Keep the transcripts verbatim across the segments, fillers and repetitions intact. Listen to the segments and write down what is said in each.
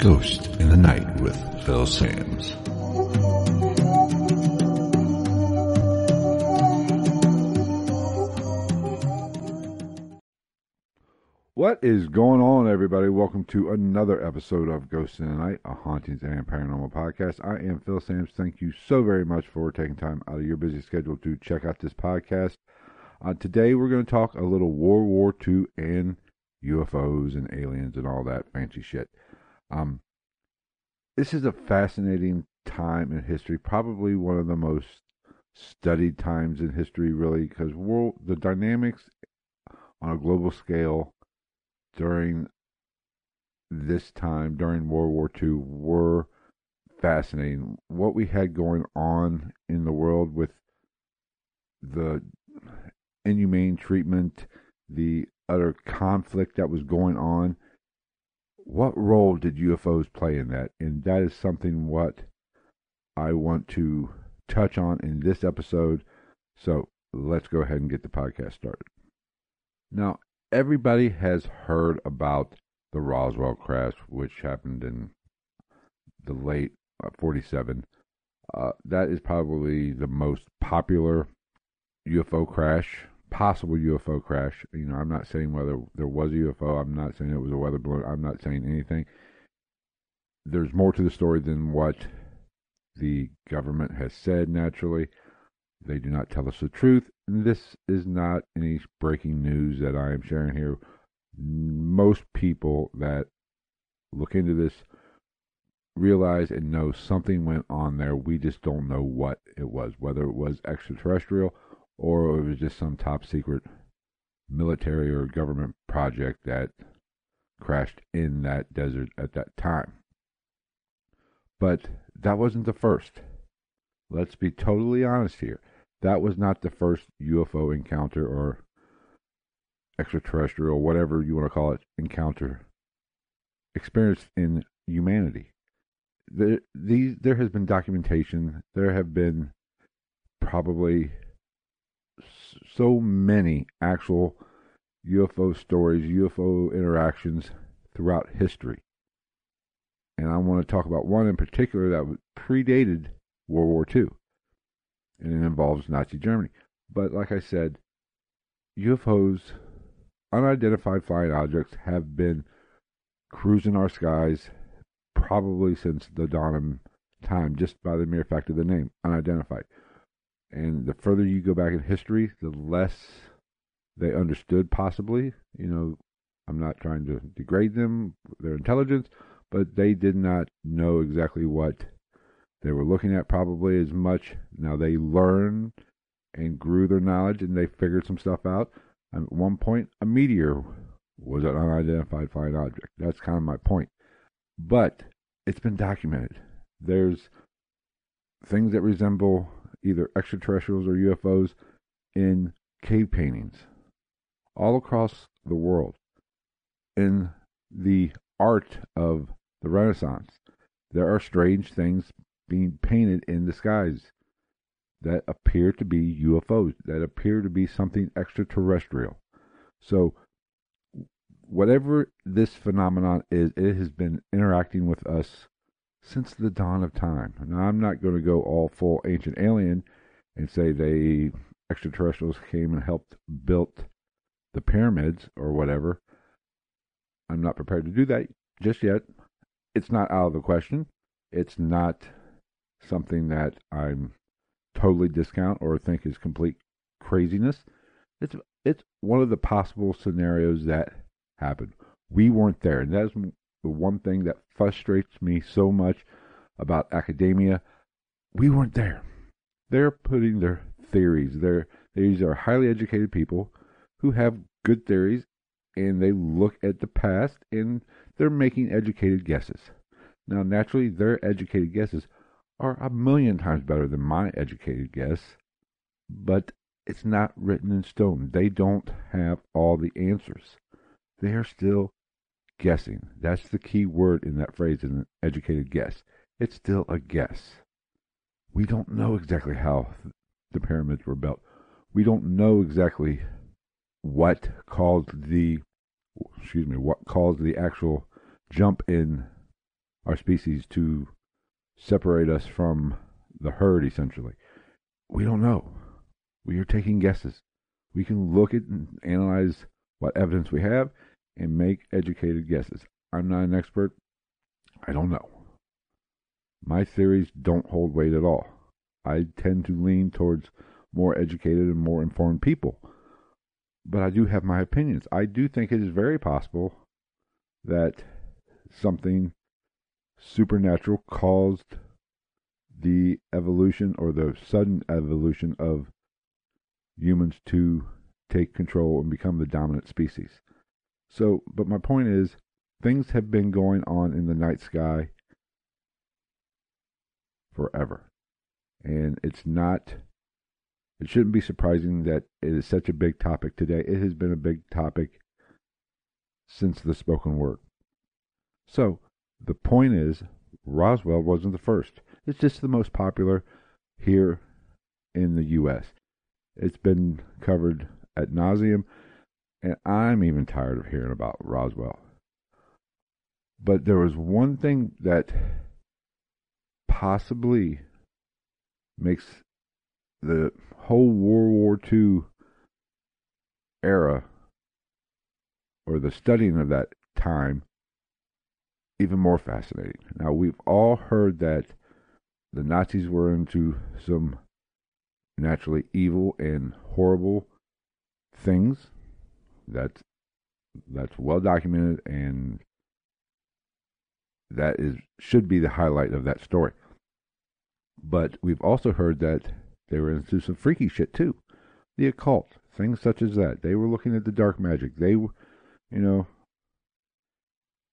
Ghost in the Night with Phil Sams. What is going on, everybody? Welcome to another episode of Ghost in the Night, a hauntings and paranormal podcast. I am Phil Sams. Thank you so very much for taking time out of your busy schedule to check out this podcast. Uh, today we're going to talk a little World War Two and U F Os and aliens and all that fancy shit. Um, this is a fascinating time in history, probably one of the most studied times in history, really, because world the dynamics on a global scale during this time, during World War Two, were fascinating. What we had going on in the world with the inhumane treatment, the utter conflict that was going on, what role did U F Os play in that? And that is something what I want to touch on in this episode. So let's go ahead and get the podcast started. Now, everybody has heard about the Roswell crash, which happened in the late forty-seven. Uh, that is probably the most popular U F O crash. Possible U F O crash. You know, I'm not saying whether there was a U F O. I'm not saying it was a weather balloon. I'm not saying anything. There's more to the story than what the government has said, naturally. They do not tell us the truth. And this is not any breaking news that I am sharing here. Most people that look into this realize and know something went on there. We just don't know what it was, whether it was extraterrestrial or it was just some top secret military or government project that crashed in that desert at that time. But that wasn't the first. Let's be totally honest here. That was not the first U F O encounter or extraterrestrial, whatever you want to call it, encounter experienced in humanity. There, these, there has been documentation. There have been probably so many actual U F O stories, U F O interactions throughout history. And I want to talk about one in particular that predated World War Two. And it involves Nazi Germany. But like I said, U F Os, unidentified flying objects, have been cruising our skies probably since the dawn of time, just by the mere fact of the name, unidentified. And the further you go back in history, the less they understood, possibly. You know, I'm not trying to degrade them, their intelligence, but they did not know exactly what they were looking at, probably, as much. Now, they learned and grew their knowledge, and they figured some stuff out. And at one point, a meteor was an unidentified flying object. That's kind of my point. But it's been documented. There's things that resemble either extraterrestrials or U F Os in cave paintings all across the world. In the art of the Renaissance, there are strange things being painted in the skies that appear to be U F Os, that appear to be something extraterrestrial. So whatever this phenomenon is, it has been interacting with us since the dawn of time. Now, I'm not going to go all full ancient alien and say they extraterrestrials came and helped build the pyramids or whatever. I'm not prepared to do that just yet. It's not out of the question. It's not something that I'm totally discount or think is complete craziness. It's it's one of the possible scenarios that happened. We weren't there, and that's the one thing that frustrates me so much about academia. We weren't there. They're putting their theories. Their these are highly educated people who have good theories, and they look at the past, and they're making educated guesses. Now, naturally, their educated guesses are a million times better than my educated guess, but it's not written in stone. They don't have all the answers. They are still guessing. That's the key word in that phrase, an educated guess. It's still a guess. We don't know exactly how the pyramids were built. We don't know exactly what caused the, excuse me, what caused the actual jump in our species to separate us from the herd, essentially? We don't know. We are taking guesses. We can look at and analyze what evidence we have and make educated guesses. I'm not an expert. I don't know. My theories don't hold weight at all. I tend to lean towards more educated and more informed people. But I do have my opinions. I do think it is very possible that something supernatural caused the evolution or the sudden evolution of humans to take control and become the dominant species. So, but my point is, things have been going on in the night sky forever. And it's not, it shouldn't be surprising that it is such a big topic today. It has been a big topic since the spoken word. So, the point is, Roswell wasn't the first. It's just the most popular here in the U S. It's been covered ad nauseum, and I'm even tired of hearing about Roswell. But there was one thing that possibly makes the whole World War Two era, or the studying of that time, even more fascinating. Now, we've all heard that the Nazis were into some naturally evil and horrible things. That's, that's well documented, and that is should be the highlight of that story. But we've also heard that they were into some freaky shit too. The occult, things such as that. They were looking at the dark magic. They were, you know,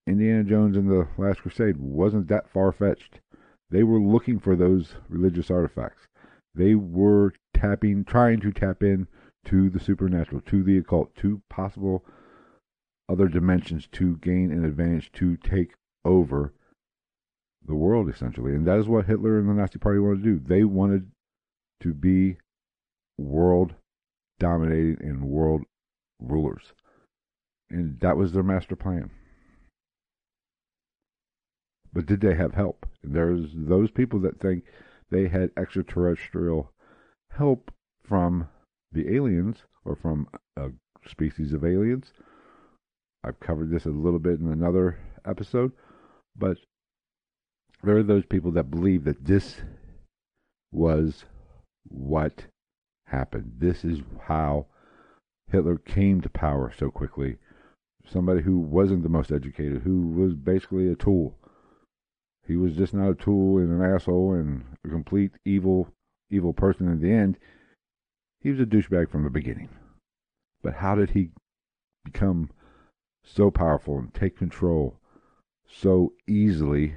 Indiana Jones and the Last Crusade wasn't that far-fetched. They were looking for those religious artifacts. They were tapping, trying to tap in to the supernatural, to the occult, to possible other dimensions to gain an advantage, to take over the world, essentially. And that is what Hitler and the Nazi Party wanted to do. They wanted to be world dominating and world rulers. And that was their master plan. But did they have help? There's those people that think they had extraterrestrial help from the aliens or from a species of aliens. I've covered this a little bit in another episode, but there are those people that believe that this was what happened. This is how Hitler came to power so quickly. Somebody who wasn't the most educated, who was basically a tool. He was just not a tool and an asshole and a complete evil, evil person in the end. He was a douchebag from the beginning. But how did he become so powerful and take control so easily?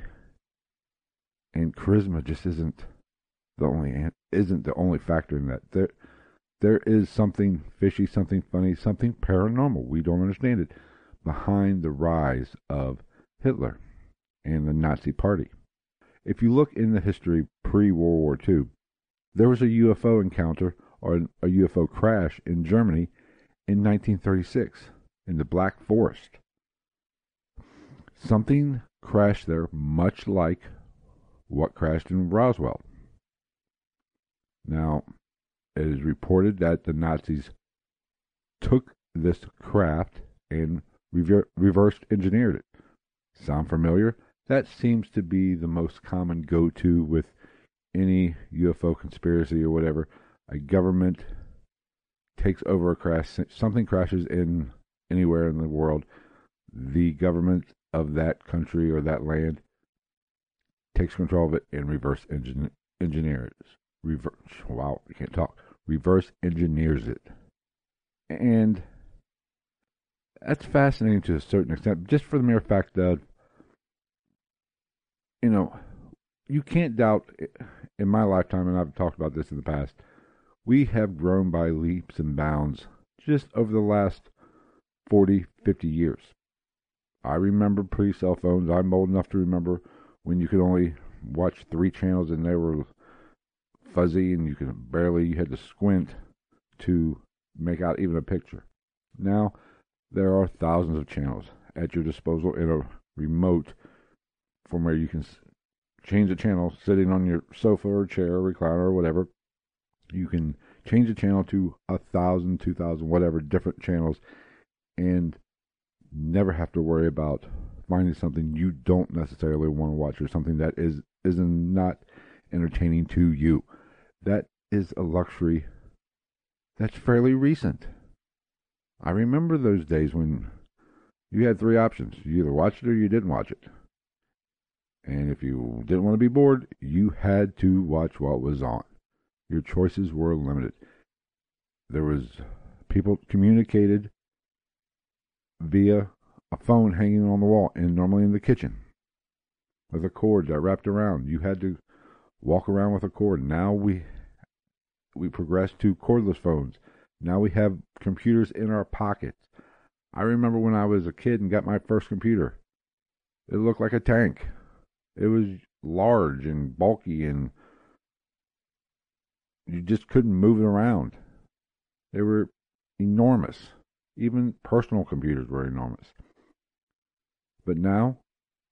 And charisma just isn't the only isn't the only factor in that. There, there is something fishy, something funny, something paranormal. We don't understand it behind the rise of Hitler and the Nazi Party. If you look in the history pre-World War Two, there was a U F O encounter or a U F O crash in Germany in nineteen thirty-six in the Black Forest. Something crashed there much like what crashed in Roswell. Now, it is reported that the Nazis took this craft and rever- reverse engineered it. Sound familiar? That seems to be the most common go-to with any U F O conspiracy or whatever. A government takes over a crash. Something crashes in anywhere in the world. The government of that country or that land takes control of it and reverse engin- engineers. Reverse. Wow, I can't talk. Reverse engineers it. And that's fascinating to a certain extent, just for the mere fact that, you know, you can't doubt in my lifetime, and I've talked about this in the past, we have grown by leaps and bounds just over the last forty, fifty years. I remember pre-cell phones. I'm old enough to remember when you could only watch three channels and they were fuzzy and you could barely, you had to squint to make out even a picture. Now, there are thousands of channels at your disposal in a remote from where you can change the channel sitting on your sofa or chair or recliner or whatever. You can change the channel to a thousand, two thousand, whatever, different channels, and never have to worry about finding something you don't necessarily want to watch or something that is is not entertaining to you. That is a luxury that's fairly recent. I remember those days when you had three options. You either watched it or you didn't watch it. And if you didn't want to be bored, you had to watch what was on. Your choices were limited. There was people communicated via a phone hanging on the wall, and normally in the kitchen, with a cord that wrapped around. You had to walk around with a cord. Now we we progressed to cordless phones. Now we have computers in our pockets. I remember when I was a kid and got my first computer. It looked like a tank. It was large and bulky, and you just couldn't move it around. They were enormous. Even personal computers were enormous. But now,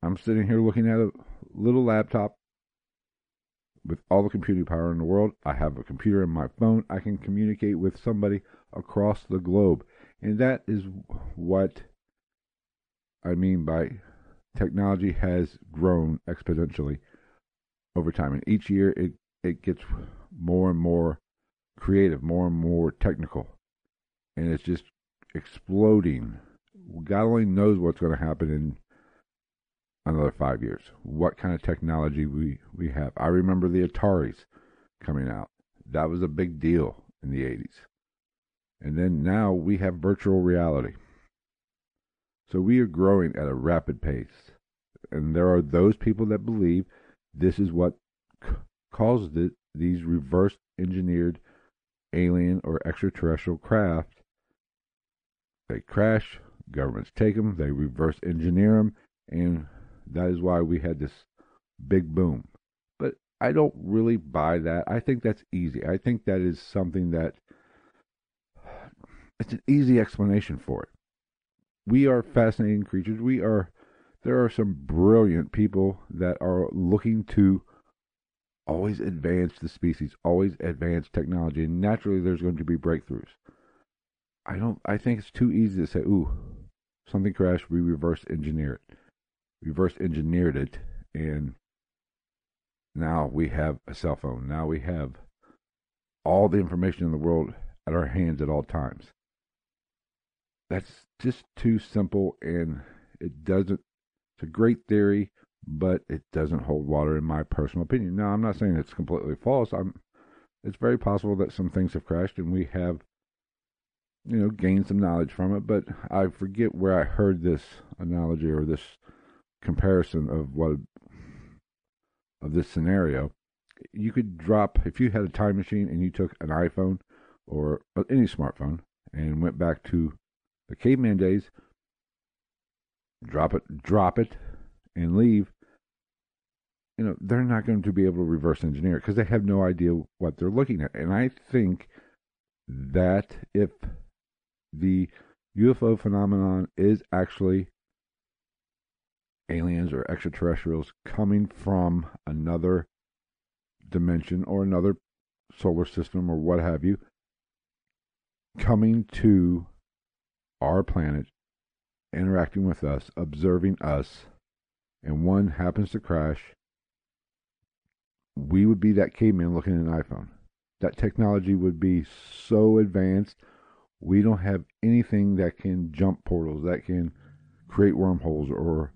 I'm sitting here looking at a little laptop with all the computing power in the world. I have a computer in my phone. I can communicate with somebody across the globe. And that is what I mean by technology has grown exponentially over time. And each year it, it gets more and more creative, more and more technical. And it's just exploding. God only knows what's going to happen in another five years. What kind of technology we, we have. I remember the Ataris coming out. That was a big deal in the eighties. And then now we have virtual reality. So we are growing at a rapid pace. And there are those people that believe this is what c- caused it, these reverse engineered alien or extraterrestrial craft. They crash, governments take them, they reverse engineer them, and that is why we had this big boom. But I don't really buy that. I think that's easy. I think that is something that it's an easy explanation for it. We are fascinating creatures. We are, there are some brilliant people that are looking to always advance the species, always advance technology, and naturally there's going to be breakthroughs. I don't, I think it's too easy to say, ooh, something crashed, we reverse engineered it. Reverse engineered it, and now we have a cell phone. Now we have all the information in the world at our hands at all times. That's just too simple, and it doesn't, it's a great theory, but it doesn't hold water in my personal opinion. Now, I'm not saying it's completely false. I'm, it's very possible that some things have crashed and we have, you know, gained some knowledge from it, but I forget where I heard this analogy or this comparison of what, of this scenario. You could drop, if you had a time machine and you took an iPhone or any smartphone and went back to the caveman days, drop it, drop it, and leave, you know, they're not going to be able to reverse engineer it because they have no idea what they're looking at. And I think that if the U F O phenomenon is actually aliens or extraterrestrials coming from another dimension or another solar system or what have you, coming to our planet, interacting with us, observing us, and one happens to crash, we would be that caveman looking at an iPhone. That technology would be so advanced, we don't have anything that can jump portals, that can create wormholes or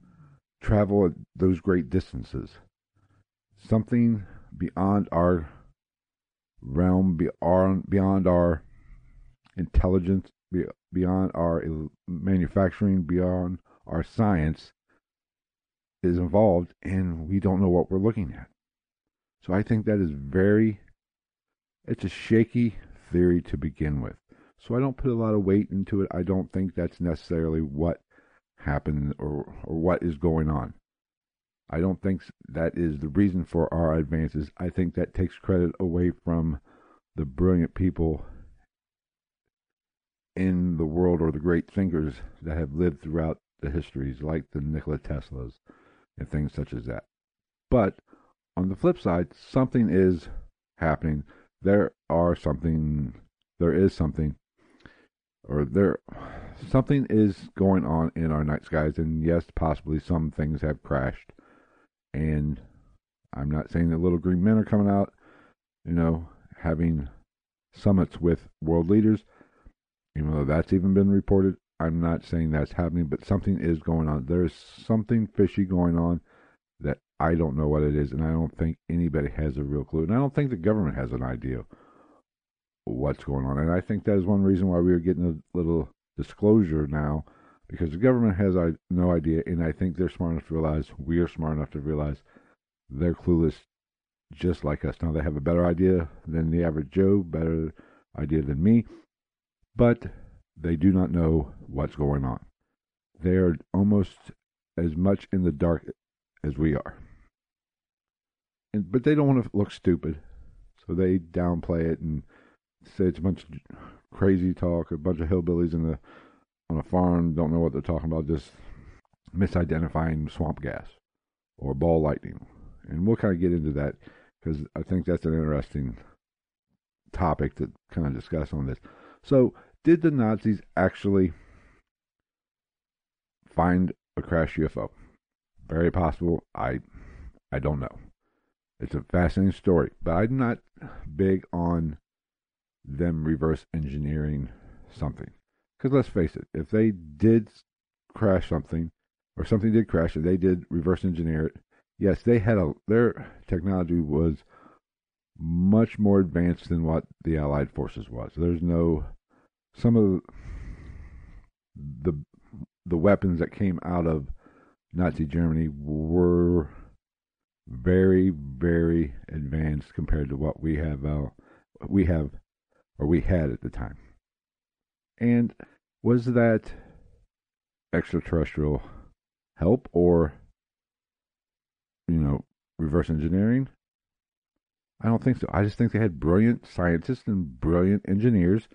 travel at those great distances. Something beyond our realm, beyond our intelligence, beyond our manufacturing, beyond our science is involved, and we don't know what we're looking at. So I think that is very, it's a shaky theory to begin with. So I don't put a lot of weight into it. I don't think that's necessarily what happened or, or what is going on. I don't think that is the reason for our advances. I think that takes credit away from the brilliant people in the world or the great thinkers that have lived throughout the histories, like the Nikola Teslas and things such as that. But on the flip side, something is happening. There are something, there is something, or there, something is going on in our night skies. And yes, possibly some things have crashed. And I'm not saying that little green men are coming out, you know, having summits with world leaders, even though that's even been reported. I'm not saying that's happening, but something is going on. There's something fishy going on that I don't know what it is, and I don't think anybody has a real clue. And I don't think the government has an idea what's going on. And I think that is one reason why we are getting a little disclosure now, because the government has no idea, and I think they're smart enough to realize, we are smart enough to realize, they're clueless just like us. Now, they have a better idea than the average Joe, better idea than me, but they do not know what's going on. They are almost as much in the dark as we are. And, but they don't want to look stupid, so they downplay it and say it's a bunch of crazy talk, a bunch of hillbillies in the on a farm, don't know what they're talking about, just misidentifying swamp gas or ball lightning. And we'll kind of get into that, because I think that's an interesting topic to kind of discuss on this. So, did the Nazis actually find a crashed U F O? Very possible. I I don't know. It's a fascinating story, but I'm not big on them reverse engineering something. Because let's face it, if they did crash something, or something did crash, and they did reverse engineer it, yes, they had a, their technology was much more advanced than what the Allied forces was. There's no, some of the the weapons that came out of Nazi Germany were very, very advanced compared to what we have, uh, we have, or we had at the time. And was that extraterrestrial help, or, you know, reverse engineering? I don't think so. I just think they had brilliant scientists and brilliant engineers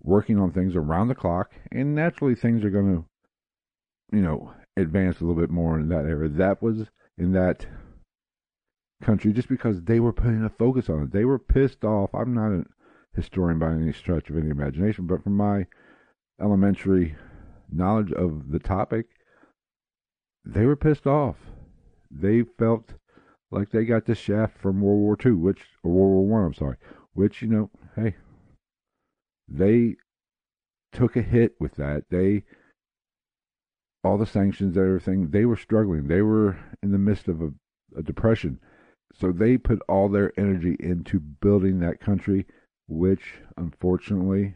working on things around the clock, and naturally things are going to, you know, advance a little bit more in that area. That was in that country just because they were putting a focus on it. They were pissed off. I'm not a historian by any stretch of any imagination, but from my elementary knowledge of the topic, they were pissed off. They felt like they got this shaft from World War Two, which, or World War One, I'm sorry, which, you know, hey, they took a hit with that. They, all the sanctions and everything, they were struggling. They were in the midst of a, a depression. So they put all their energy into building that country, which, unfortunately,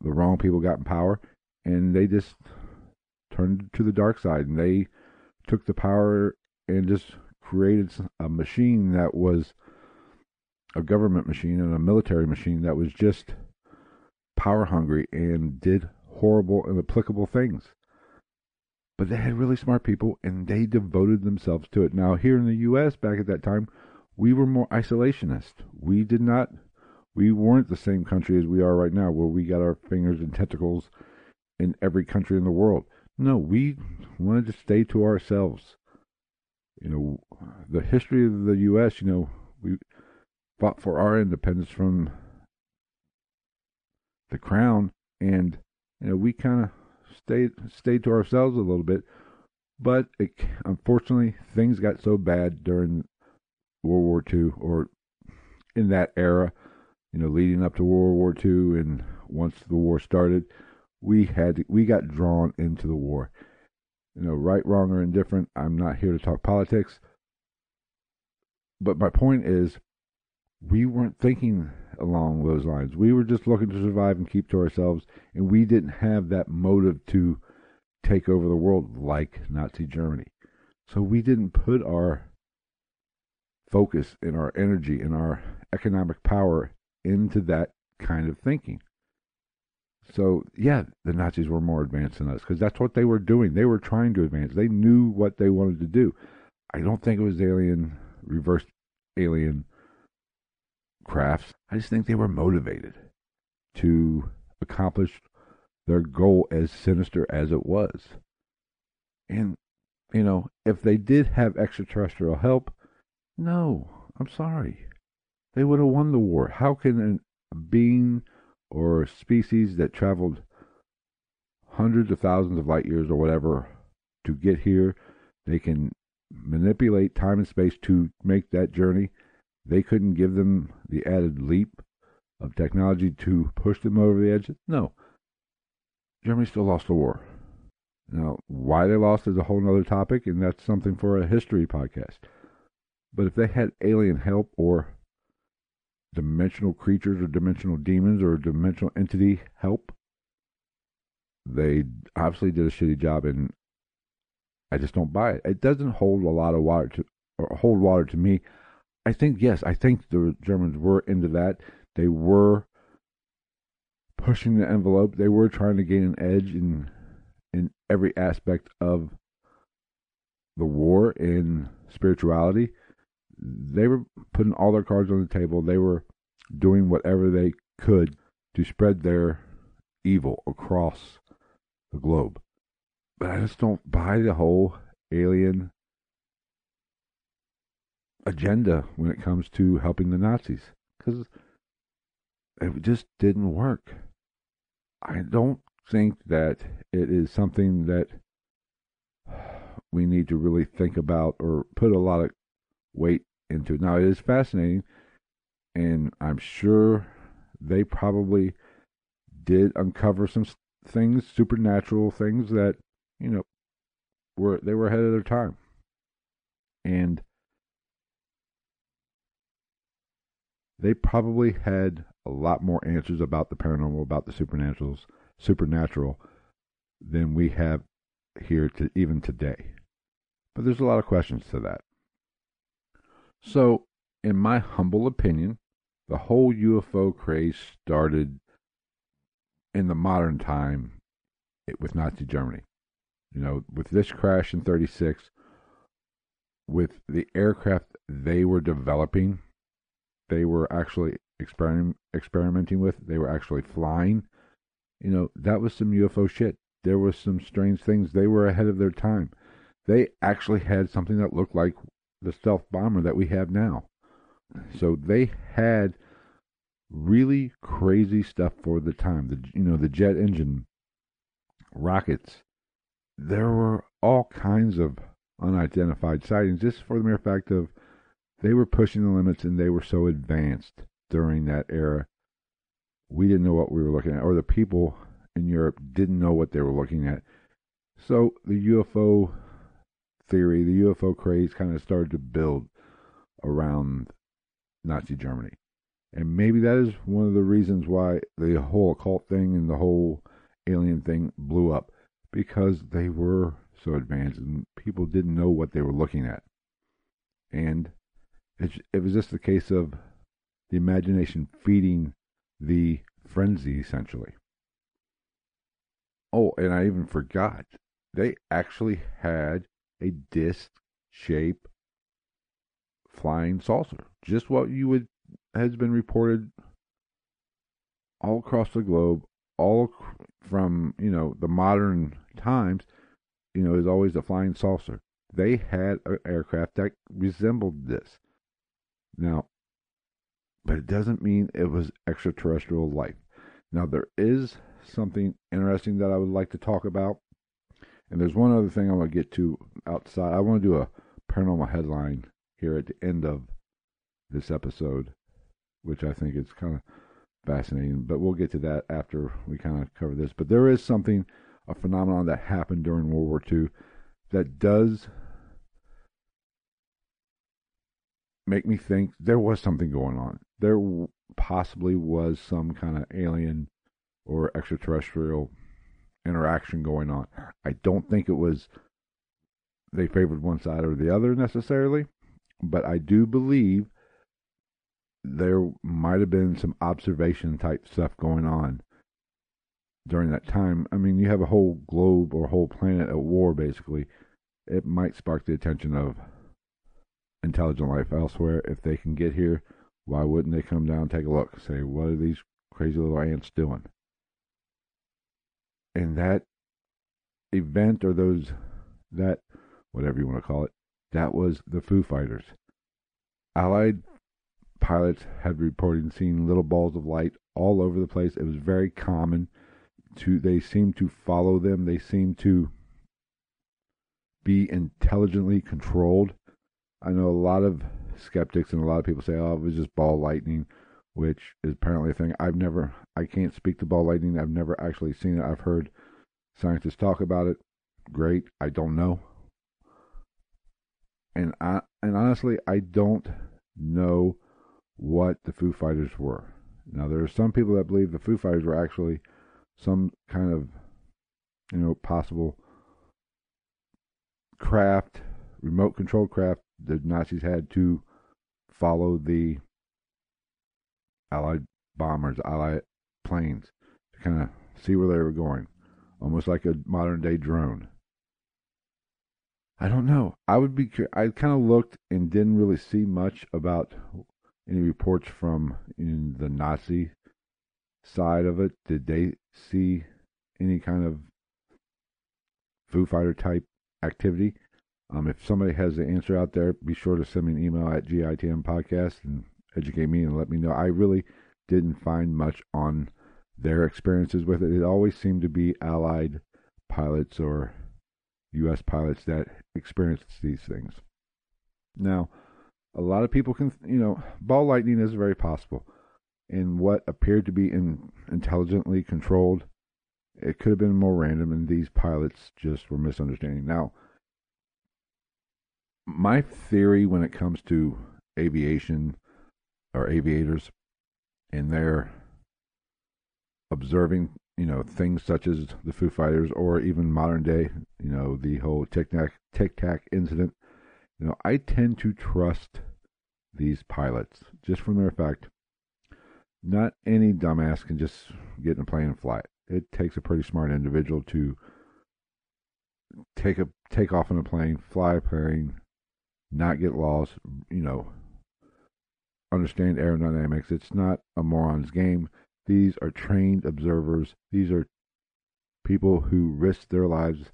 the wrong people got in power, and they just turned to the dark side, and they took the power and just created a machine that was a government machine and a military machine that was just power hungry and did horrible and applicable things. But they had really smart people, and they devoted themselves to it. Now, here in the U S back at that time, we were more isolationist. We did not, we weren't the same country as we are right now, where we got our fingers and tentacles in every country in the world. No, we wanted to stay to ourselves. You know, the history of the U S, you know, we fought for our independence from the crown, and, you know, we kind of stayed, stayed to ourselves a little bit, but it, unfortunately, things got so bad during World War Two, or in that era, you know, leading up to World War Two, and once the war started, we had to, we got drawn into the war. You know, right, wrong, or indifferent, I'm not here to talk politics. But my point is, we weren't thinking along those lines. We were just looking to survive and keep to ourselves, and we didn't have that motive to take over the world like Nazi Germany. So we didn't put our focus and our energy and our economic power into that kind of thinking. So, yeah, the Nazis were more advanced than us, because that's what they were doing. They were trying to advance. They knew what they wanted to do. I don't think it was alien, reverse alien crafts. I just think they were motivated to accomplish their goal, as sinister as it was. And you know, if they did have extraterrestrial help, no, I'm sorry. They would have won the war. How can a being or species that traveled hundreds of thousands of light years or whatever to get here, they can manipulate time and space to make that journey? They couldn't give them the added leap of technology to push them over the edge? No. Germany still lost the war. Now, why they lost is a whole nother topic, and that's something for a history podcast. But if they had alien help or dimensional creatures or dimensional demons or dimensional entity help, they obviously did a shitty job, and I just don't buy it. It doesn't hold a lot of water to, or hold water to me. I think, yes, I think the Germans were into that. They were pushing the envelope. They were trying to gain an edge in in every aspect of the war, in spirituality. They were putting all their cards on the table. They were doing whatever they could to spread their evil across the globe. But I just don't buy the whole alien agenda when it comes to helping the Nazis, because it just didn't work. I don't think that it is something that we need to really think about or put a lot of weight into. Now, it is fascinating, and I'm sure they probably did uncover some things, supernatural things that, you know, were they were ahead of their time. And they probably had a lot more answers about the paranormal, about the supernaturals, supernatural than we have here to even today. But there's a lot of questions to that. So, in my humble opinion, the whole U F O craze started in the modern time with Nazi Germany. You know, with this crash in thirty-six, with the aircraft they were developing, they were actually exper- experimenting with, they were actually flying. You know, that was some U F O shit. There was some strange things. They were ahead of their time. They actually had something that looked like the stealth bomber that we have now. So they had really crazy stuff for the time. The, you know, the jet engine, rockets. There were all kinds of unidentified sightings, just for the mere fact of they were pushing the limits, and they were so advanced during that era. We didn't know what we were looking at, or the people in Europe didn't know what they were looking at. So the U F O theory, the U F O craze kind of started to build around Nazi Germany. And maybe that is one of the reasons why the whole occult thing and the whole alien thing blew up, because they were so advanced and people didn't know what they were looking at. And it, it was just the case of the imagination feeding the frenzy, essentially. Oh, and I even forgot, they actually had a disc-shaped flying saucer. Just what you would, has been reported all across the globe, all from, you know, the modern times, you know, is always the flying saucer. They had an aircraft that resembled this. Now, but it doesn't mean it was extraterrestrial life. Now, there is something interesting that I would like to talk about. And there's one other thing I want to get to outside. I want to do a paranormal headline here at the end of this episode, which I think is kind of fascinating. But we'll get to that after we kind of cover this. But there is something, a phenomenon that happened during World War Two that does make me think there was something going on. There possibly was some kind of alien or extraterrestrial interaction going on. I don't think it was they favored one side or the other necessarily, but I do believe there might have been some observation type stuff going on during that time. I mean, you have a whole globe or whole planet at war, basically. It might spark the attention of intelligent life elsewhere. If they can get here, why wouldn't they come down and take a look? Say, what are these crazy little ants doing? And that event or those that whatever you want to call it, that was the Foo Fighters. Allied pilots had reported seeing little balls of light all over the place. It was very common. To, they seemed to follow them. They seemed to be intelligently controlled. I know a lot of skeptics and a lot of people say, oh, it was just ball lightning, which is apparently a thing. I've never, I can't speak to ball lightning. I've never actually seen it. I've heard scientists talk about it. Great. I don't know. And I, and honestly, I don't know what the Foo Fighters were. Now, there are some people that believe the Foo Fighters were actually some kind of, you know, possible craft, remote control craft the Nazis had to follow the Allied bombers, Allied planes, to kind of see where they were going, almost like a modern-day drone. I don't know. I would be. I kind of looked and didn't really see much about any reports from in the Nazi side of it. Did they see any kind of Foo Fighter type activity? Um, if somebody has the answer out there, be sure to send me an email at G I T M podcast and educate me and let me know. I really didn't find much on their experiences with it. It always seemed to be Allied pilots or U S pilots that experienced these things. Now, a lot of people can, you know, ball lightning is very possible. And what appeared to be in, intelligently controlled, it could have been more random, and these pilots just were misunderstanding. Now, my theory when it comes to aviation or aviators and their observing, you know, things such as the Foo Fighters or even modern day, you know, the whole Tic Tac, Tic Tac incident. You know, I tend to trust these pilots just from their fact. Not any dumbass can just get in a plane and fly it. It takes a pretty smart individual to take a take off in a plane, fly a plane, not get lost, you know, understand aerodynamics. It's not a moron's game. These are trained observers. These are people who risk their lives,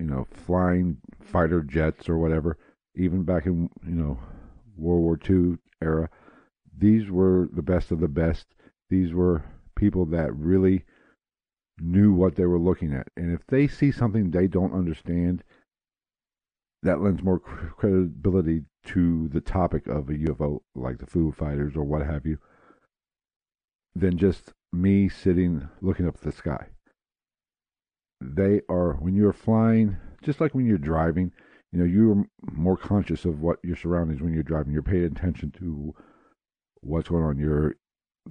you know, flying fighter jets or whatever. Even back in, you know, World War Two era, these were the best of the best. These were people that really knew what they were looking at. And if they see something they don't understand, that lends more credibility to the topic of a U F O, like the Foo Fighters or what have you, than just me sitting looking up at the sky. They are, when you're flying, just like when you're driving, you know, you're more conscious of what your surroundings when you're driving. You're paying attention to what's going on. Your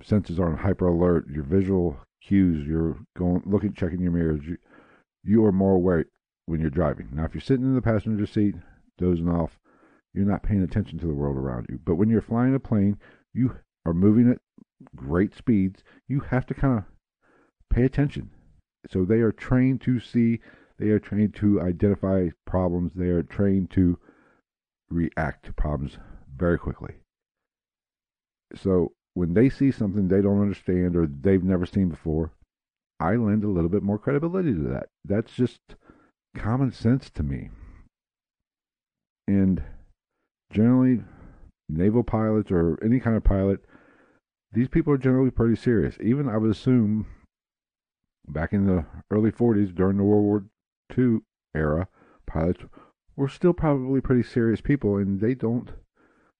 senses are on hyper alert. Your visual cues, you're going, looking, checking your mirrors. You, you are more aware when you're driving. Now, if you're sitting in the passenger seat, dozing off, you're not paying attention to the world around you. But when you're flying a plane, you are moving at great speeds. You have to kind of pay attention. So they are trained to see. They are trained to identify problems. They are trained to react to problems very quickly. So when they see something they don't understand or they've never seen before, I lend a little bit more credibility to that. That's just common sense to me. And generally, naval pilots or any kind of pilot, these people are generally pretty serious. Even, I would assume, back in the early forties, during the World War Two era, pilots were still probably pretty serious people, and they don't,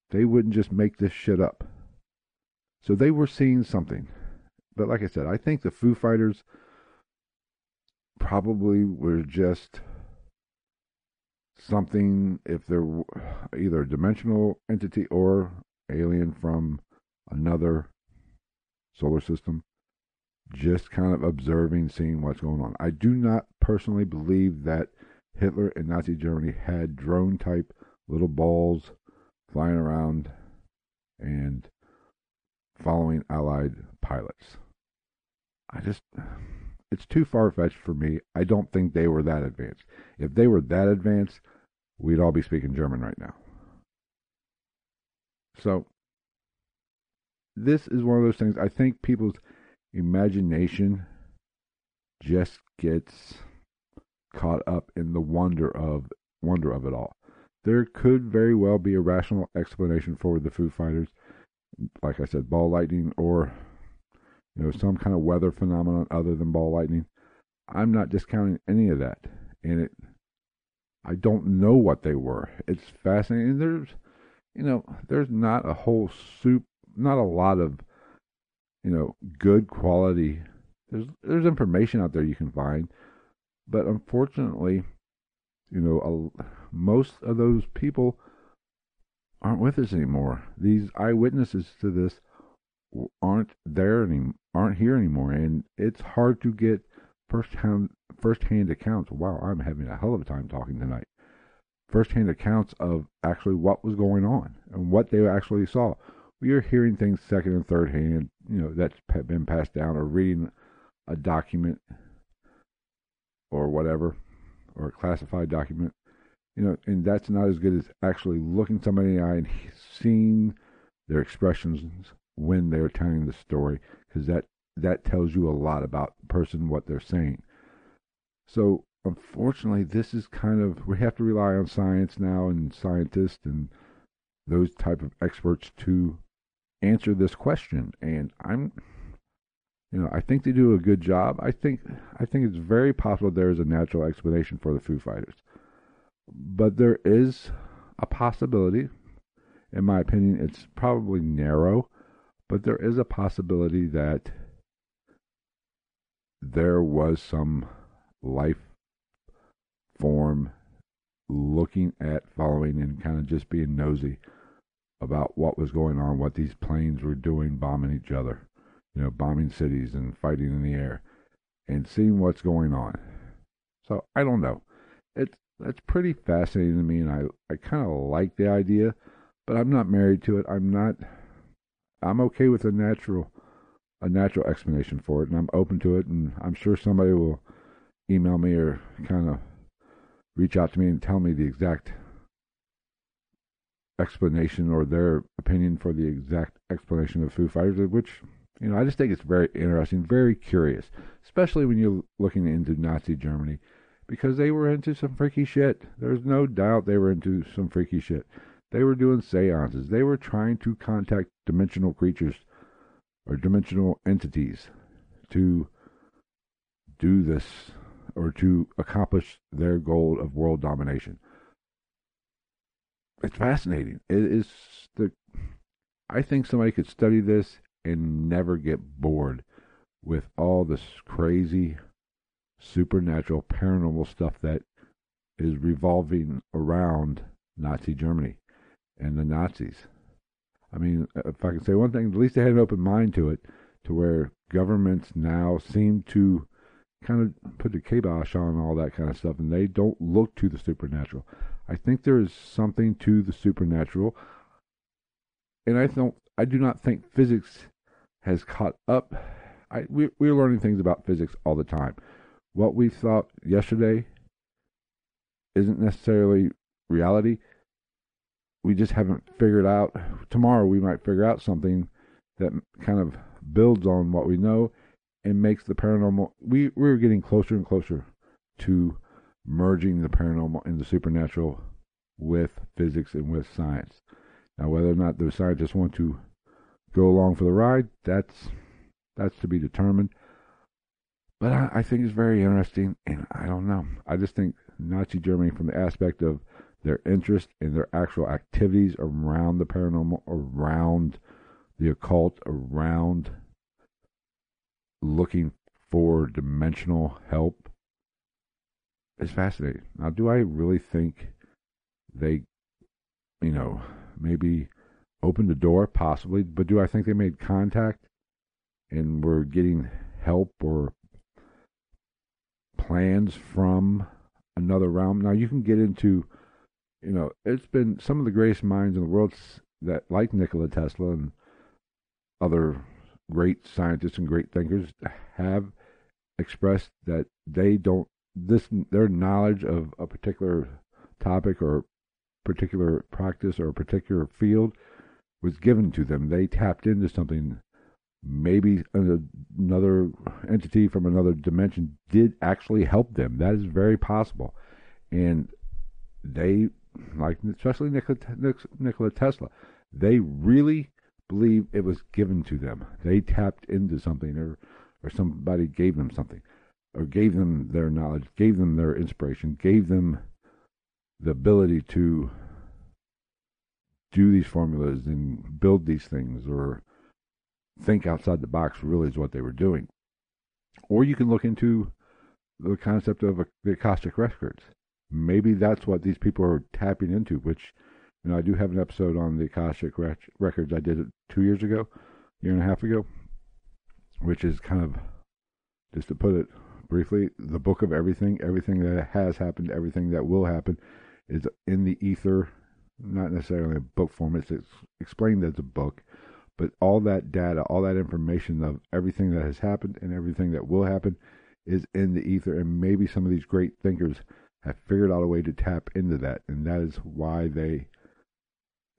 they wouldn't just make this shit up. So they were seeing something. But like I said, I think the Foo Fighters probably were just something, if they're either a dimensional entity or alien from another solar system, just kind of observing, seeing what's going on. I do not personally believe that Hitler and Nazi Germany had drone-type little balls flying around and following Allied pilots. I just, it's too far-fetched for me. I don't think they were that advanced. If they were that advanced, we'd all be speaking German right now. So, this is one of those things. I think people's imagination just gets caught up in the wonder of wonder of it all. There could very well be a rational explanation for the Foo Fighters. Like I said, ball lightning or, you know, some kind of weather phenomenon other than ball lightning. I'm not discounting any of that. And it, I don't know what they were. It's fascinating. And there's, you know, there's not a whole soup, not a lot of, you know, good quality. There's, there's information out there you can find. But unfortunately, you know, a, most of those people aren't with us anymore. These eyewitnesses to this aren't there any, aren't here anymore, and it's hard to get first-hand first-hand accounts. Wow, I'm having a hell of a time talking tonight. First-hand accounts of actually what was going on and what they actually saw. We are hearing things second and third hand. You know, that's been passed down, or reading a document or whatever, or a classified document. You know, and that's not as good as actually looking somebody in the eye and seeing their expressions when they're telling the story, because that, that tells you a lot about the person, what they're saying. So, unfortunately, this is kind of, we have to rely on science now and scientists and those type of experts to answer this question. And I'm, you know, I think they do a good job. I think, I think it's very possible there is a natural explanation for the Foo Fighters. But there is a possibility, in my opinion, it's probably narrow, but there is a possibility that there was some life form looking at, following, and kind of just being nosy about what was going on, what these planes were doing, bombing each other, you know, bombing cities and fighting in the air, and seeing what's going on. So, I don't know. It's That's pretty fascinating to me, and I, I kind of like the idea, but I'm not married to it. I'm not, I'm okay with a natural, a natural explanation for it, and I'm open to it, and I'm sure somebody will email me or kind of reach out to me and tell me the exact explanation or their opinion for the exact explanation of Foo Fighters, which, you know, I just think it's very interesting, very curious, especially when you're looking into Nazi Germany, because they were into some freaky shit. There's no doubt they were into some freaky shit. They were doing seances. They were trying to contact dimensional creatures or dimensional entities to do this or to accomplish their goal of world domination. It's fascinating. It is the, I think somebody could study this and never get bored with all this crazy supernatural, paranormal stuff that is revolving around Nazi Germany and the Nazis. I mean, if I can say one thing, at least they had an open mind to it, to where governments now seem to kind of put the kibosh on all that kind of stuff, and they don't look to the supernatural. I think there is something to the supernatural, and I don't, I do not think physics has caught up. I we we're learning things about physics all the time. What we thought yesterday isn't necessarily reality. We just haven't figured out. Tomorrow we might figure out something that kind of builds on what we know and makes the paranormal. We, we're getting closer and closer to merging the paranormal and the supernatural with physics and with science. Now, whether or not those scientists want to go along for the ride, that's that's to be determined. But I, I think it's very interesting, and I don't know. I just think Nazi Germany, from the aspect of their interest and their actual activities around the paranormal, around the occult, around looking for dimensional help, is fascinating. Now, do I really think they, you know, maybe opened the door? Possibly. But do I think they made contact and were getting help or plans from another realm? Now, you can get into, you know, it's been some of the greatest minds in the world that, like Nikola Tesla and other great scientists and great thinkers, have expressed that they don't, this, their knowledge of a particular topic or particular practice or a particular field was given to them. They tapped into something. Maybe another entity from another dimension did actually help them. That is very possible. And they, like especially Nikola, Nikola Tesla, they really believe it was given to them. They tapped into something, or, or somebody gave them something, or gave them their knowledge, gave them their inspiration, gave them the ability to do these formulas and build these things, or think outside the box really is what they were doing. Or you can look into the concept of the Akashic Records. Maybe that's what these people are tapping into, which, you know, I do have an episode on the Akashic rec- Records. I did it two years ago, year and a half ago, which is kind of, just to put it briefly, the book of everything, everything that has happened, everything that will happen is in the ether, not necessarily a book form. It's, it's explained as a book, but all that data, all that information of everything that has happened and everything that will happen is in the ether, and maybe some of these great thinkers have figured out a way to tap into that, and that is why they,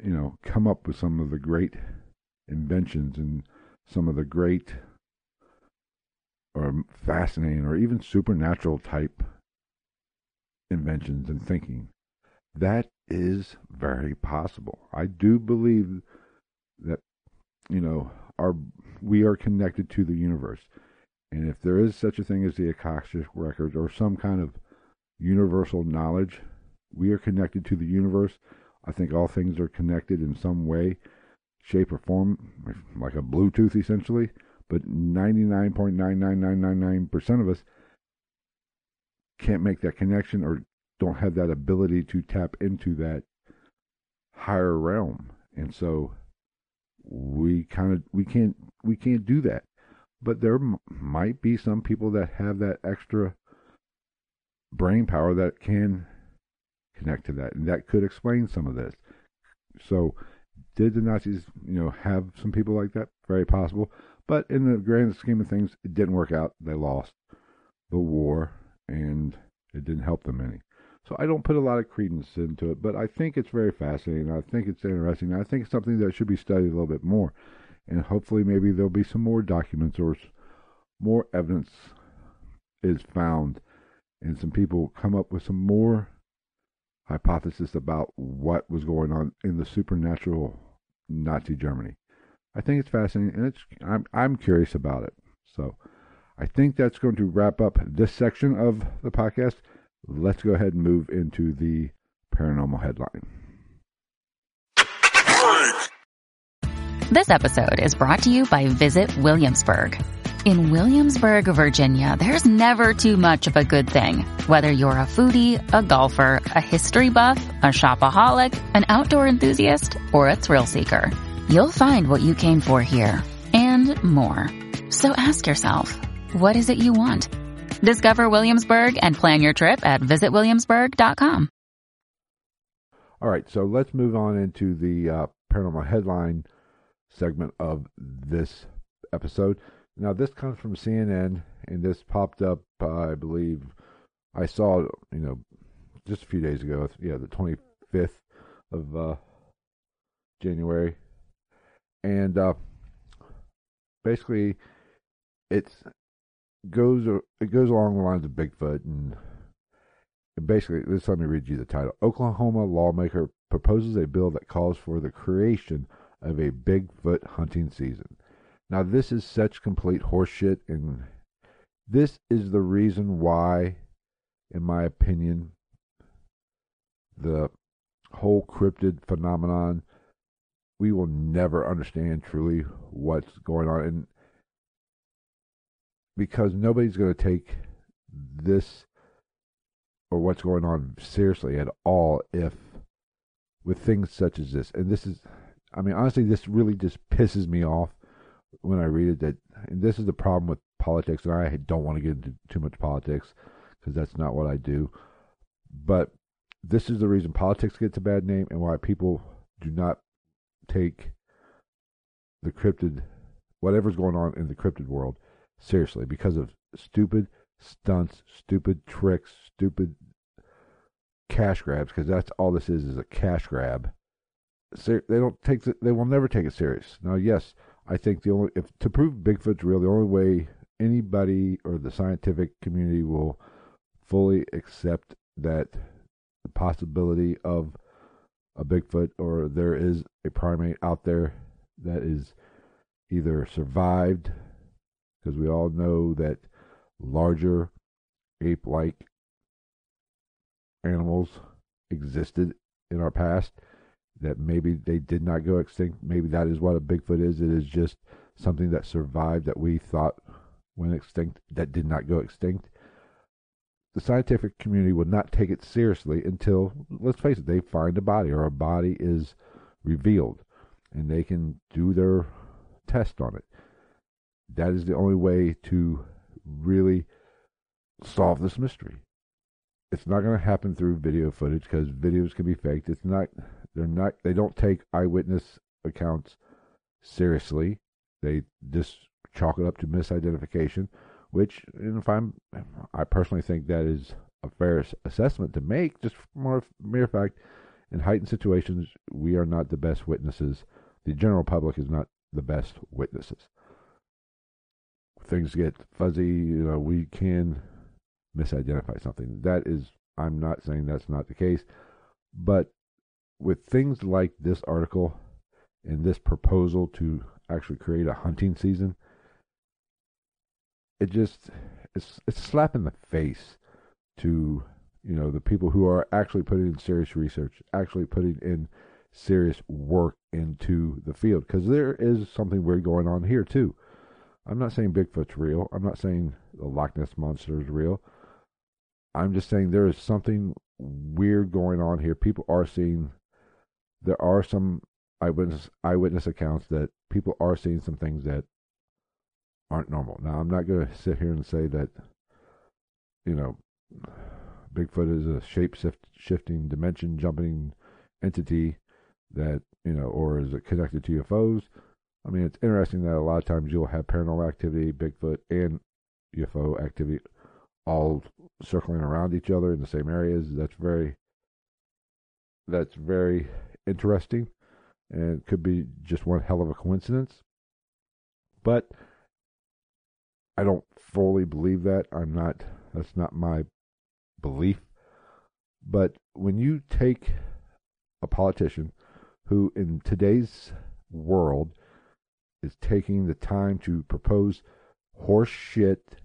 you know, come up with some of the great inventions and some of the great or fascinating or even supernatural type inventions and thinking. That is very possible. I do believe that, you know, our we are connected to the universe. And if there is such a thing as the Akashic Records or some kind of universal knowledge, we are connected to the universe. I think all things are connected in some way, shape, or form, like a Bluetooth essentially. But ninety-nine point nine nine nine nine nine percent of us can't make that connection or don't have that ability to tap into that higher realm. And so we kind of, we can't, we can't do that. But there m- might be some people that have that extra brain power that can connect to that, and that could explain some of this. So did the Nazis, you know, have some people like that? Very possible. But in the grand scheme of things, it didn't work out. They lost the war, and it didn't help them any. So I don't put a lot of credence into it, but I think it's very fascinating. I think it's interesting. I think it's something that should be studied a little bit more. And hopefully maybe there'll be some more documents or more evidence is found, and some people come up with some more hypothesis about what was going on in the supernatural Nazi Germany. I think it's fascinating, and it's, I'm, I'm curious about it. So I think that's going to wrap up this section of the podcast. Let's go ahead and move into the paranormal headline. This episode is brought to you by Visit Williamsburg. In Williamsburg, Virginia, there's never too much of a good thing. Whether you're a foodie, a golfer, a history buff, a shopaholic, an outdoor enthusiast, or a thrill seeker, you'll find what you came for here and more. So ask yourself, what is it you want? Discover Williamsburg and plan your trip at visit williamsburg dot com. All right, so let's move on into the uh, paranormal headline segment of this episode. Now, this comes from C N N, and this popped up, uh, I believe, I saw, you know, just a few days ago. Yeah, the twenty-fifth of uh, January. And uh, basically, it's goes it goes along the lines of Bigfoot, and basically, just let me read you the title. Oklahoma lawmaker proposes a bill that calls for the creation of a Bigfoot hunting season. Now, this is such complete horseshit, and this is the reason why, in my opinion, the whole cryptid phenomenon, we will never understand truly what's going on, and because nobody's going to take this or what's going on seriously at all if with things such as this. And this is, I mean, honestly, this really just pisses me off when I read it. That, and this is the problem with politics, and I don't want to get into too much politics because that's not what I do. But this is the reason politics gets a bad name, and why people do not take the cryptid, whatever's going on in the cryptid world, seriously, because of stupid stunts, stupid tricks, stupid cash grabs, because that's all this is, is a cash grab. Ser- they don't take the, they will never take it serious. Now, yes, I think the only, if to prove Bigfoot's real, the only way anybody or the scientific community will fully accept that the possibility of a Bigfoot, or there is a primate out there that is either survived, because we all know that larger ape-like animals existed in our past, that maybe they did not go extinct. Maybe that is what a Bigfoot is. It is just something that survived that we thought went extinct, that did not go extinct. The scientific community will not take it seriously until, let's face it, they find a body or a body is revealed and they can do their test on it. That is the only way to really solve this mystery. It's not going to happen through video footage because videos can be faked. It's not, they're not, they don't take eyewitness accounts seriously. They just chalk it up to misidentification, which, if I'm, I personally think that is a fair assessment to make, just for mere fact, in heightened situations, we are not the best witnesses. The general public is not the best witnesses. Things get fuzzy, you know, we can misidentify something. That is, I'm not saying that's not the case, but with things like this article and this proposal to actually create a hunting season, it just, it's, it's a slap in the face to, you know, the people who are actually putting in serious research, actually putting in serious work into the field, because there is something weird going on here too. I'm not saying Bigfoot's real. I'm not saying the Loch Ness Monster is real. I'm just saying there is something weird going on here. People are seeing, there are some eyewitness, eyewitness accounts that people are seeing some things that aren't normal. Now, I'm not going to sit here and say that, you know, Bigfoot is a shape-shifting, dimension-jumping entity that, you know, or is it connected to U F Os? I mean, it's interesting that a lot of times you'll have paranormal activity, Bigfoot, and U F O activity all circling around each other in the same areas. That's very, that's very interesting, and it could be just one hell of a coincidence. But I don't fully believe that. I'm not, that's not my belief. But when you take a politician who in today's world is taking the time to propose horse shit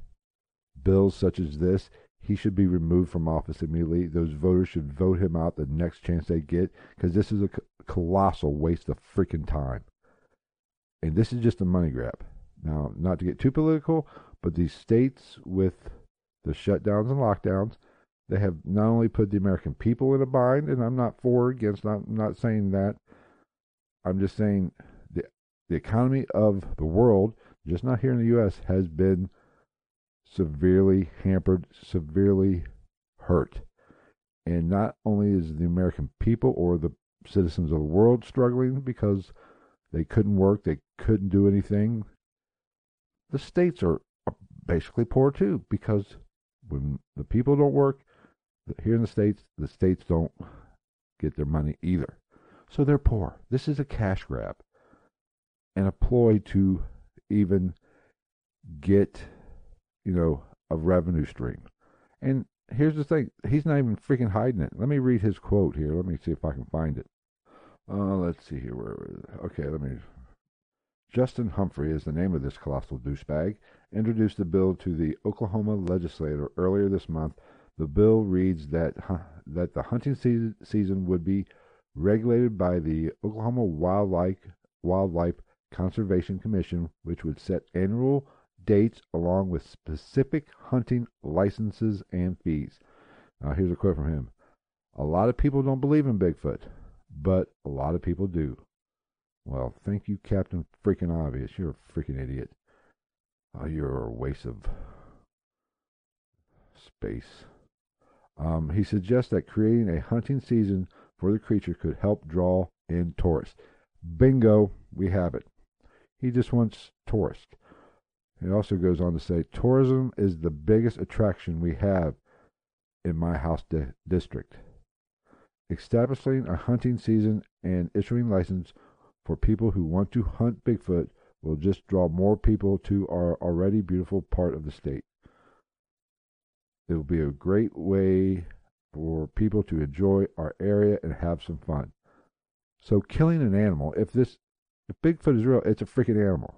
bills such as this, he should be removed from office immediately. Those voters should vote him out the next chance they get, because this is a colossal waste of freaking time. And this is just a money grab. Now, not to get too political, but these states with the shutdowns and lockdowns, they have not only put the American people in a bind, and I'm not for or against, I'm not saying that. I'm just saying the, the economy of the world, just not here in the U S, has been severely hampered, severely hurt. And not only is the American people or the citizens of the world struggling because they couldn't work, they couldn't do anything, the states are basically poor too, because when the people don't work here in the states, the states don't get their money either. So they're poor. This is a cash grab and a ploy to even get, you know, a revenue stream. And here's the thing. He's not even freaking hiding it. Let me read his quote here. Let me see if I can find it. Uh, let's see here. Where is it? Okay, let me... Justin Humphrey is the name of this colossal douchebag, introduced the bill to the Oklahoma legislature earlier this month. The bill reads that huh, that the hunting season, season would be regulated by the Oklahoma Wildlife, Wildlife Conservation Commission, which would set annual dates along with specific hunting licenses and fees. Now, here's a quote from him. "A lot of people don't believe in Bigfoot, but a lot of people do." Well, thank you, Captain Freaking Obvious. You're a freaking idiot. Oh, you're a waste of space. Um, he suggests that creating a hunting season for the creature could help draw in tourists. Bingo, we have it. He just wants tourists. He also goes on to say, "Tourism is the biggest attraction we have in my house di- district. Establishing a hunting season and issuing license for people who want to hunt Bigfoot will just draw more people to our already beautiful part of the state. It will be a great way for people to enjoy our area and have some fun. So killing an animal, if this, if Bigfoot is real, it's a freaking animal.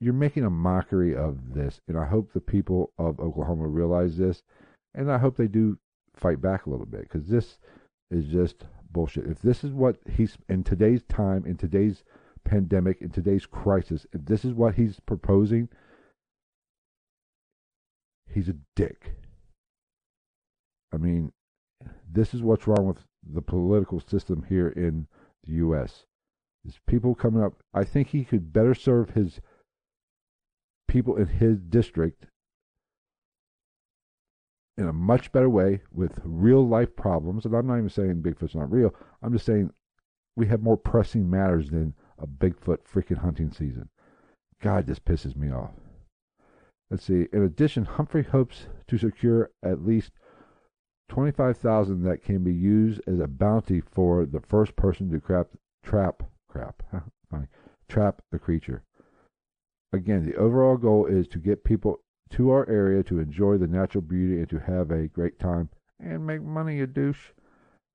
You're making a mockery of this, and I hope the people of Oklahoma realize this, and I hope they do fight back a little bit, because this is just bullshit. If this is what he's, in today's time, in today's pandemic, in today's crisis, if this is what he's proposing, he's a dick. I mean, this is what's wrong with the political system here in the U S Is people coming up. I think he could better serve his people in his district in a much better way with real life problems. And I'm not even saying Bigfoot's not real. I'm just saying we have more pressing matters than a Bigfoot freaking hunting season. God, this pisses me off. Let's see. In addition, Humphrey hopes to secure at least twenty-five thousand dollars that can be used as a bounty for the first person to crap, trap crap, funny, trap the creature. Again, the overall goal is to get people to our area to enjoy the natural beauty and to have a great time and make money, you douche,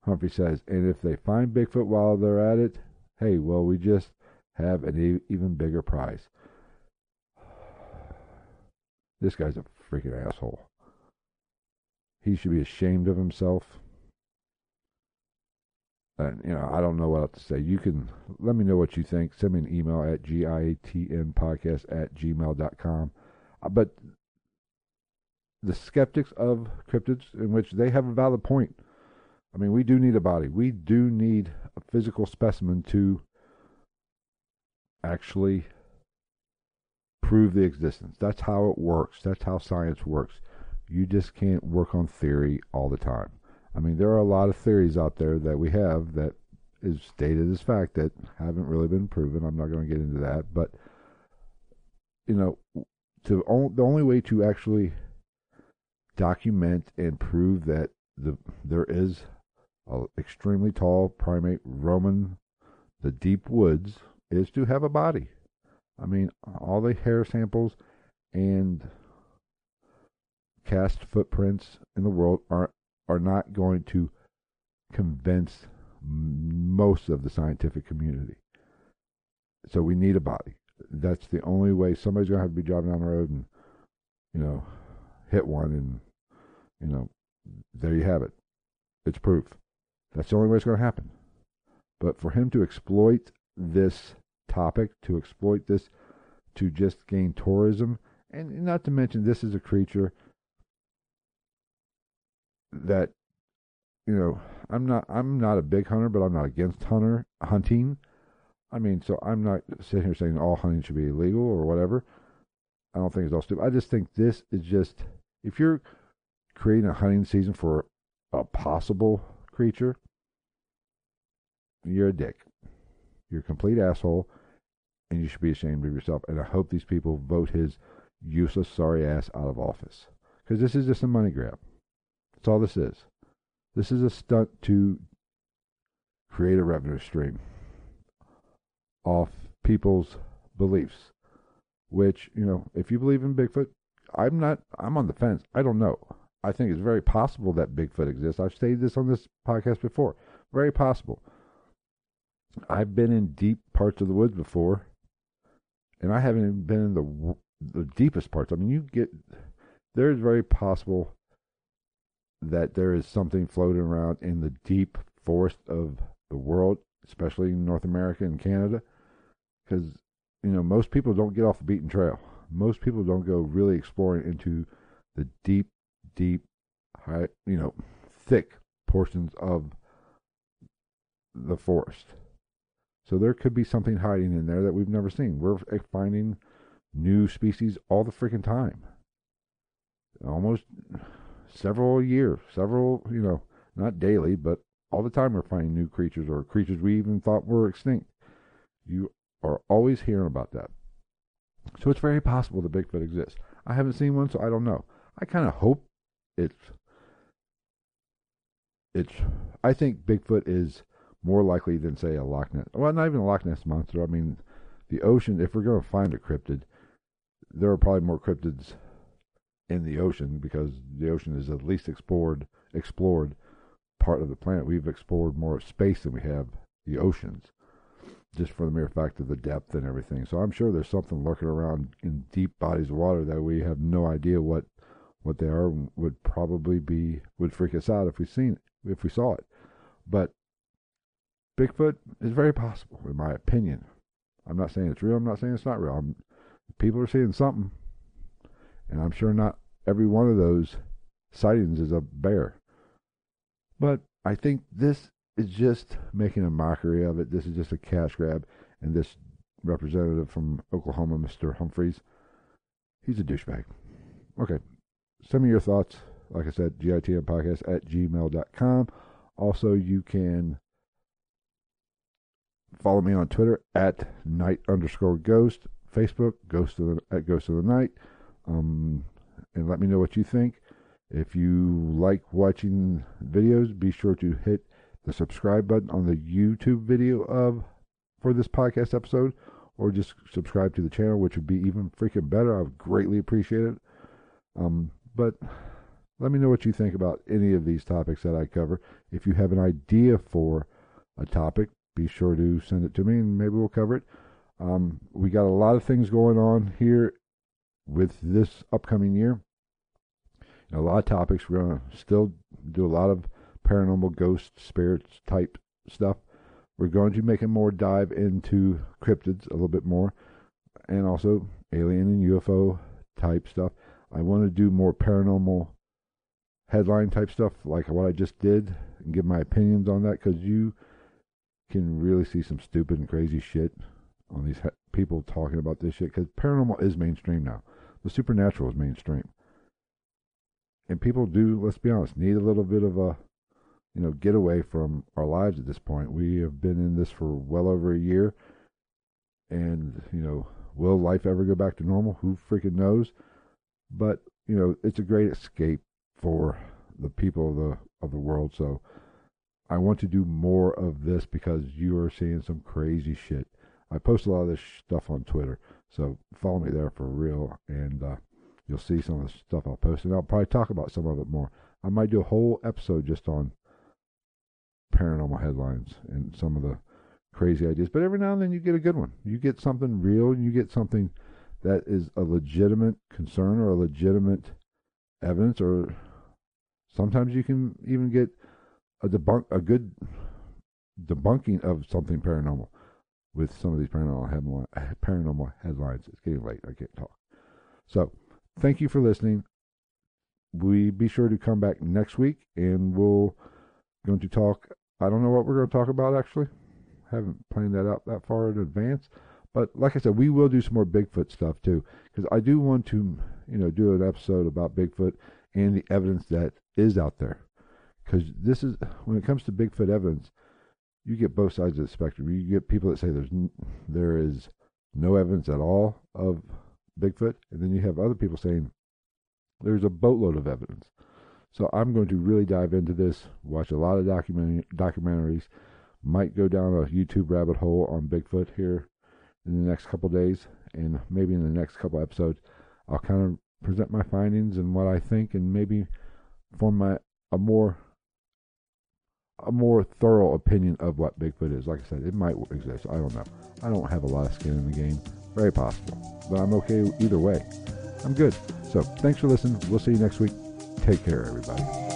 Humphrey says. And if they find Bigfoot while they're at it, hey, well, we just have an e- even bigger prize. This guy's a freaking asshole. He should be ashamed of himself. And, you know, I don't know what else to say. You can let me know what you think. Send me an email at G I T M podcast at gmail dot com. But the skeptics of cryptids, in which they have a valid point. I mean, we do need a body. We do need a physical specimen to actually prove the existence. That's how it works. That's how science works. You just can't work on theory all the time. I mean, there are a lot of theories out there that we have that is stated as fact that haven't really been proven. I'm not going to get into that. But, you know, to on, the only way to actually document and prove that the there is an extremely tall primate roaming the deep woods is to have a body. I mean, all the hair samples and cast footprints in the world are are not going to convince most of the scientific community. So we need a body. That's the only way. Somebody's going to have to be driving down the road and, you know, hit one and, you know, there you have it. It's proof. That's the only way it's going to happen. But for him to exploit this topic, to exploit this, to just gain tourism, and not to mention this is a creature that, you know, I'm not I'm not a big hunter, but I'm not against hunter hunting. I mean, so I'm not sitting here saying all hunting should be illegal or whatever. I don't think it's all stupid. I just think this is just, if you're creating a hunting season for a possible creature, you're a dick. You're a complete asshole, and you should be ashamed of yourself. And I hope these people vote his useless, sorry ass out of office, because this is just a money grab. That's all this is. This is a stunt to create a revenue stream off people's beliefs, which, you know, if you believe in Bigfoot, I'm not, I'm on the fence. I don't know. I think it's very possible that Bigfoot exists. I've stated this on this podcast before. Very possible. I've been in deep parts of the woods before, and I haven't even been in the, the deepest parts. I mean, you get, there's very possible that there is something floating around in the deep forest of the world, especially in North America and Canada, because, you know, most people don't get off the beaten trail. Most people don't go really exploring into the deep, deep, high, you know, thick portions of the forest. So there could be something hiding in there that we've never seen. We're finding new species all the freaking time. Almost several years, several, you know, not daily, but all the time we're finding new creatures or creatures we even thought were extinct. You are always hearing about that. So it's very possible that Bigfoot exists. I haven't seen one, so I don't know. I kind of hope it's, it's, I think Bigfoot is more likely than, say, a Loch Ness. Well, not even a Loch Ness monster. I mean, the ocean, if we're going to find a cryptid, there are probably more cryptids in the ocean, because the ocean is the least explored explored part of the planet. We've explored more space than we have the oceans, just for the mere fact of the depth and everything. So I'm sure there's something lurking around in deep bodies of water that we have no idea what what they are. Would probably be would freak us out if we seen it, if we saw it. But Bigfoot is very possible, in my opinion. I'm not saying it's real. I'm not saying it's not real. I'm, people are seeing something, and I'm sure not every one of those sightings is a bear. But I think this is just making a mockery of it. This is just a cash grab, and this representative from Oklahoma, Mister Humphreys, he's a douchebag. Okay, send me your thoughts. Like I said, G I T M podcast at gmail dot com. Also, you can follow me on Twitter at night underscore ghost, Facebook, ghost of the, at ghost of the night, um, and let me know what you think. If you like watching videos, be sure to hit the subscribe button on the YouTube video of for this podcast episode, or just subscribe to the channel, which would be even freaking better. I would greatly appreciate it. Um, but let me know what you think about any of these topics that I cover. If you have an idea for a topic, be sure to send it to me, and maybe we'll cover it. Um, we got a lot of things going on here with this upcoming year. And a lot of topics. We're going to still do a lot of paranormal, ghost, spirits type stuff. We're going to make a more dive into cryptids a little bit more, and also alien and U F O type stuff. I want to do more paranormal headline type stuff, like what I just did, and give my opinions on that, because you can really see some stupid and crazy shit on these he- people talking about this shit, because paranormal is mainstream now. The supernatural is mainstream, and people do, let's be honest, need a little bit of a, you know, get away from our lives at this point. We have been in this for well over a year, and, you know, will life ever go back to normal? Who freaking knows? But, you know, it's a great escape for the people of the of the world. So I want to do more of this, because you are seeing some crazy shit. I post a lot of this stuff on Twitter, so follow me there for real, and uh, you'll see some of the stuff I'll post, and I'll probably talk about some of it more. I might do a whole episode just on paranormal headlines and some of the crazy ideas, but every now and then you get a good one. You get something real, and you get something that is a legitimate concern or a legitimate evidence, or sometimes you can even get A debunk, a good debunking of something paranormal with some of these paranormal headline, paranormal headlines. It's getting late. I can't talk. So, thank you for listening. We be sure to come back next week, and we'll going to talk. I don't know what we're going to talk about, actually. I haven't planned that out that far in advance. But like I said, we will do some more Bigfoot stuff too, because I do want to, you know, do an episode about Bigfoot and the evidence that is out there. Because this is, when it comes to Bigfoot evidence, you get both sides of the spectrum. You get people that say there's n- there is no evidence at all of Bigfoot, and then you have other people saying there's a boatload of evidence. So I'm going to really dive into this, watch a lot of document- documentaries, might go down a YouTube rabbit hole on Bigfoot here in the next couple days, and maybe in the next couple episodes, I'll kind of present my findings and what I think, and maybe form my a more... a more thorough opinion of what Bigfoot is. Like I said, it might exist. I don't know. I don't have a lot of skin in the game. Very possible. But I'm okay either way. I'm good. So, thanks for listening. We'll see you next week. Take care, everybody.